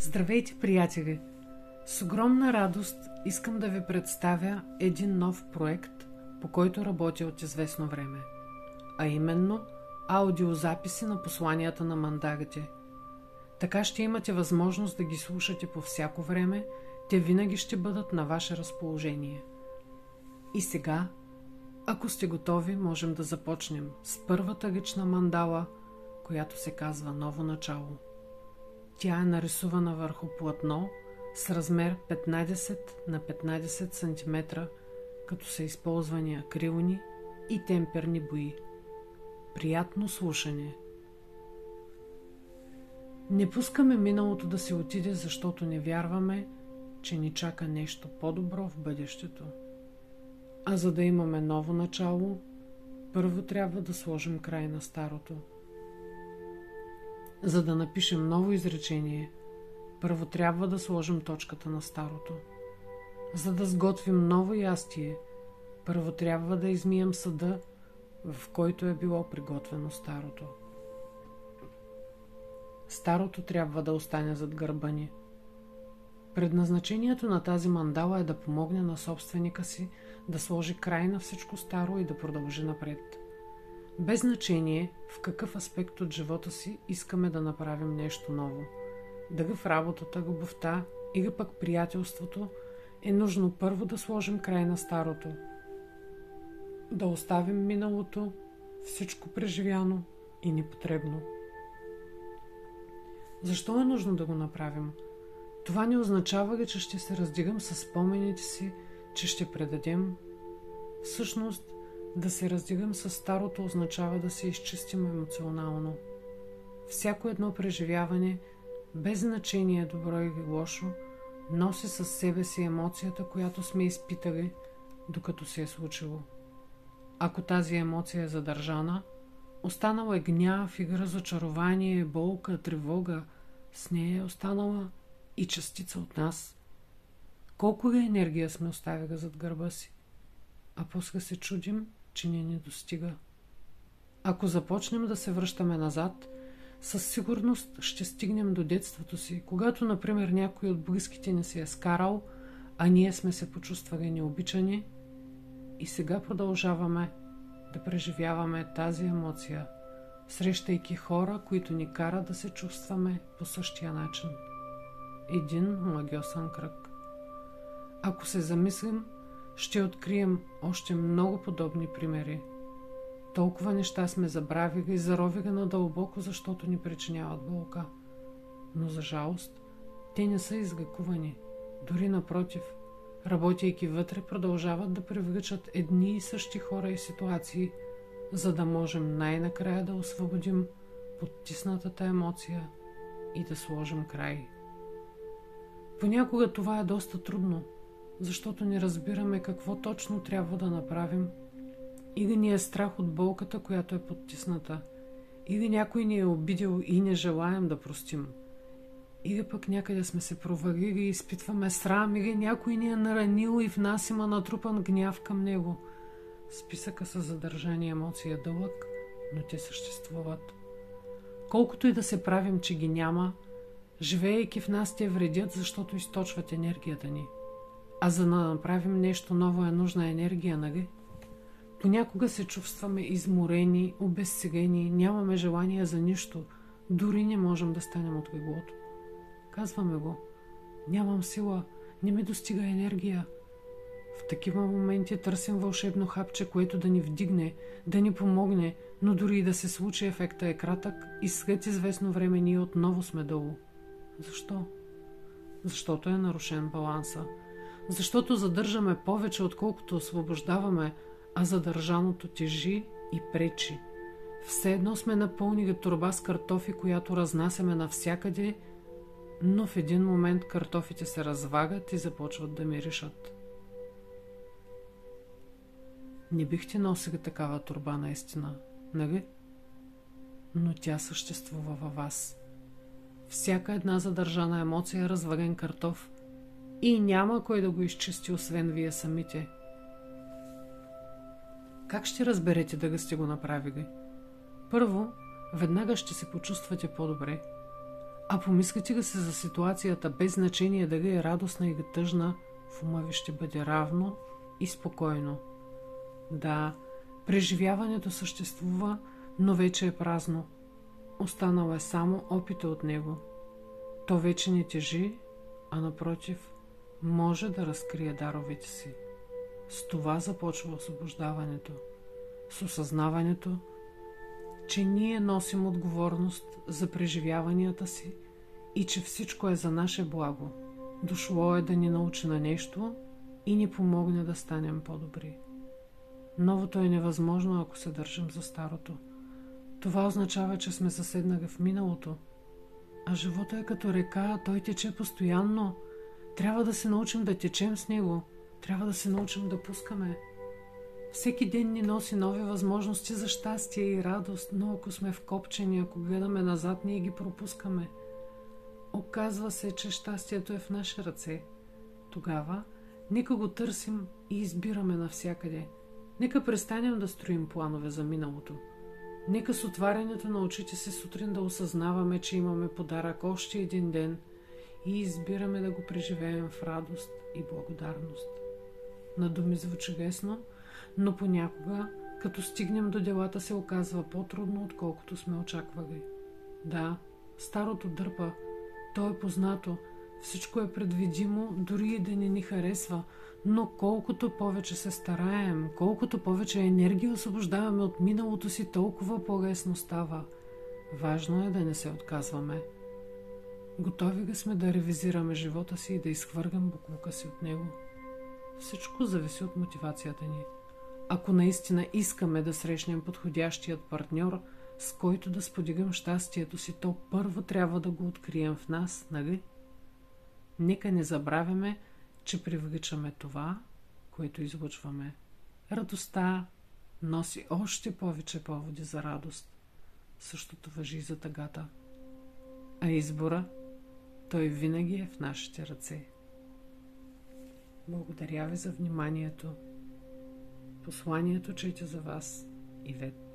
Здравейте, приятели! С огромна радост искам да ви представя един нов проект, по който работя от известно време, а именно аудиозаписи на посланията на мандарите. Така ще имате възможност да ги слушате по всяко време, те винаги ще бъдат на ваше разположение. И сега, ако сте готови, можем да започнем с първата лична мандала, която се казва Ново начало. Тя е нарисувана върху платно с размер 15 на 15 см, като са използвани акрилни и темперни бои. Приятно слушане! Не пускаме миналото да се отиде, защото не вярваме, че ни чака нещо по-добро в бъдещето. А за да имаме ново начало, първо трябва да сложим край на старото. За да напишем ново изречение, първо трябва да сложим точката на старото. За да сготвим ново ястие, първо трябва да измием съда, в който е било приготвено старото. Старото трябва да остане зад гърба ни. Предназначението на тази мандала е да помогне на собственика си да сложи край на всичко старо и да продължи напред. Без значение в какъв аспект от живота си искаме да направим нещо ново. Дали в работата, любовта или пък приятелството, е нужно първо да сложим край на старото. Да оставим миналото, всичко преживяно и непотребно. Защо е нужно да го направим? Това не означава ли, че ще се раздигам със спомените си, че ще предадем? Всъщност, да се раздигам със старото означава да се изчистим емоционално. Всяко едно преживяване, без значение добро или лошо, носи със себе си емоцията, която сме изпитали, докато се е случило. Ако тази емоция е задържана, останала е гняв, игра, разочарование, болка, тревога, с нея е останала и частица от нас. Колко ли енергия сме оставили зад гърба си, а после се чудим, че не достига. Ако започнем да се връщаме назад, със сигурност ще стигнем до детството си, когато, например, някой от близките ни се е скарал, а ние сме се почувствали необичани и сега продължаваме да преживяваме тази емоция, срещайки хора, които ни карат да се чувстваме по същия начин. Един магиосен кръг. Ако се замислим, ще открием още много подобни примери. Толкова неща сме забравили и заровили надълбоко, защото ни причиняват болка. Но за жалост, те не са излекувани. Дори напротив, работейки вътре, продължават да привличат едни и същи хора и ситуации, за да можем най-накрая да освободим подтиснатата емоция и да сложим край. Понякога това е доста трудно, защото не разбираме какво точно трябва да направим, или ни е страх от болката, която е подтисната, или някой ни е обидил и не желаем да простим, или пък някъде сме се провалили и изпитваме срам, или някой ни е наранил и в нас има натрупан гняв към него. Списъка с задържани емоции е дълъг, но те съществуват. Колкото и да се правим, че ги няма, живеейки в нас те вредят, защото източват енергията ни. А за да направим нещо ново е нужна енергия, нали? Понякога се чувстваме изморени, обезсилени, нямаме желание за нищо, дори не можем да станем от леглото. Казваме го, нямам сила, не ми достига енергия. В такива моменти търсим вълшебно хапче, което да ни вдигне, да ни помогне, но дори и да се случи, ефекта е кратък и след известно време ние отново сме долу. Защо? Защото е нарушен баланса. Защото задържаме повече, отколкото освобождаваме, а задържаното тежи и пречи. Все едно сме напълнили торба с картофи, която разнасяме навсякъде, но в един момент картофите се развагат и започват да миришат. Не бихте носили такава торба наистина, нали? Но тя съществува във вас. Всяка една задържана емоция е развален картоф и няма кой да го изчисти, освен вие самите. Как ще разберете дали сте го направили? Първо, веднага ще се почувствате по-добре. А помислите ли се за ситуацията, без значение дали е радостна или тъжна, в ума ви ще бъде равно и спокойно. Да, преживяването съществува, но вече е празно. Останал е само опита от него. То вече не тежи, а напротив, може да разкрие даровете си. С това започва освобождаването, с осъзнаването, че ние носим отговорност за преживяванията си и че всичко е за наше благо. Дошло е да ни научи на нещо и ни помогне да станем по-добри. Новото е невъзможно, ако се държим за старото. Това означава, че сме заседнали в миналото. А живота е като река, той тече постоянно. Трябва да се научим да течем с него. Трябва да се научим да пускаме. Всеки ден ни носи нови възможности за щастие и радост, но ако сме вкопчени, ако гледаме назад, ние ги пропускаме. Оказва се, че щастието е в наши ръце. Тогава нека го търсим и избираме навсякъде. Нека престанем да строим планове за миналото. Нека с отварянето на очите си сутрин да осъзнаваме, че имаме подарък още един ден и избираме да го преживеем в радост и благодарност. На думи звучи лесно, но понякога, като стигнем до делата, се оказва по-трудно, отколкото сме очаквали. Да, старото дърпа, то е познато, всичко е предвидимо, дори и да не ни харесва, но колкото повече се стараем, колкото повече енергия освобождаваме от миналото си, толкова по-лесно става. Важно е да не се отказваме. Готови ли сме да ревизираме живота си и да изхвъргам буклука си от него? Всичко зависи от мотивацията ни. Ако наистина искаме да срещнем подходящият партньор, с който да споделим щастието си, то първо трябва да го открием в нас, нали? Нека не забравяме, че привличаме това, което излъчваме. Радостта носи още повече поводи за радост. Същото важи и за тъгата. А избора, той винаги е в нашите ръце. Благодаря ви за вниманието. Посланието чете за вас Ивет.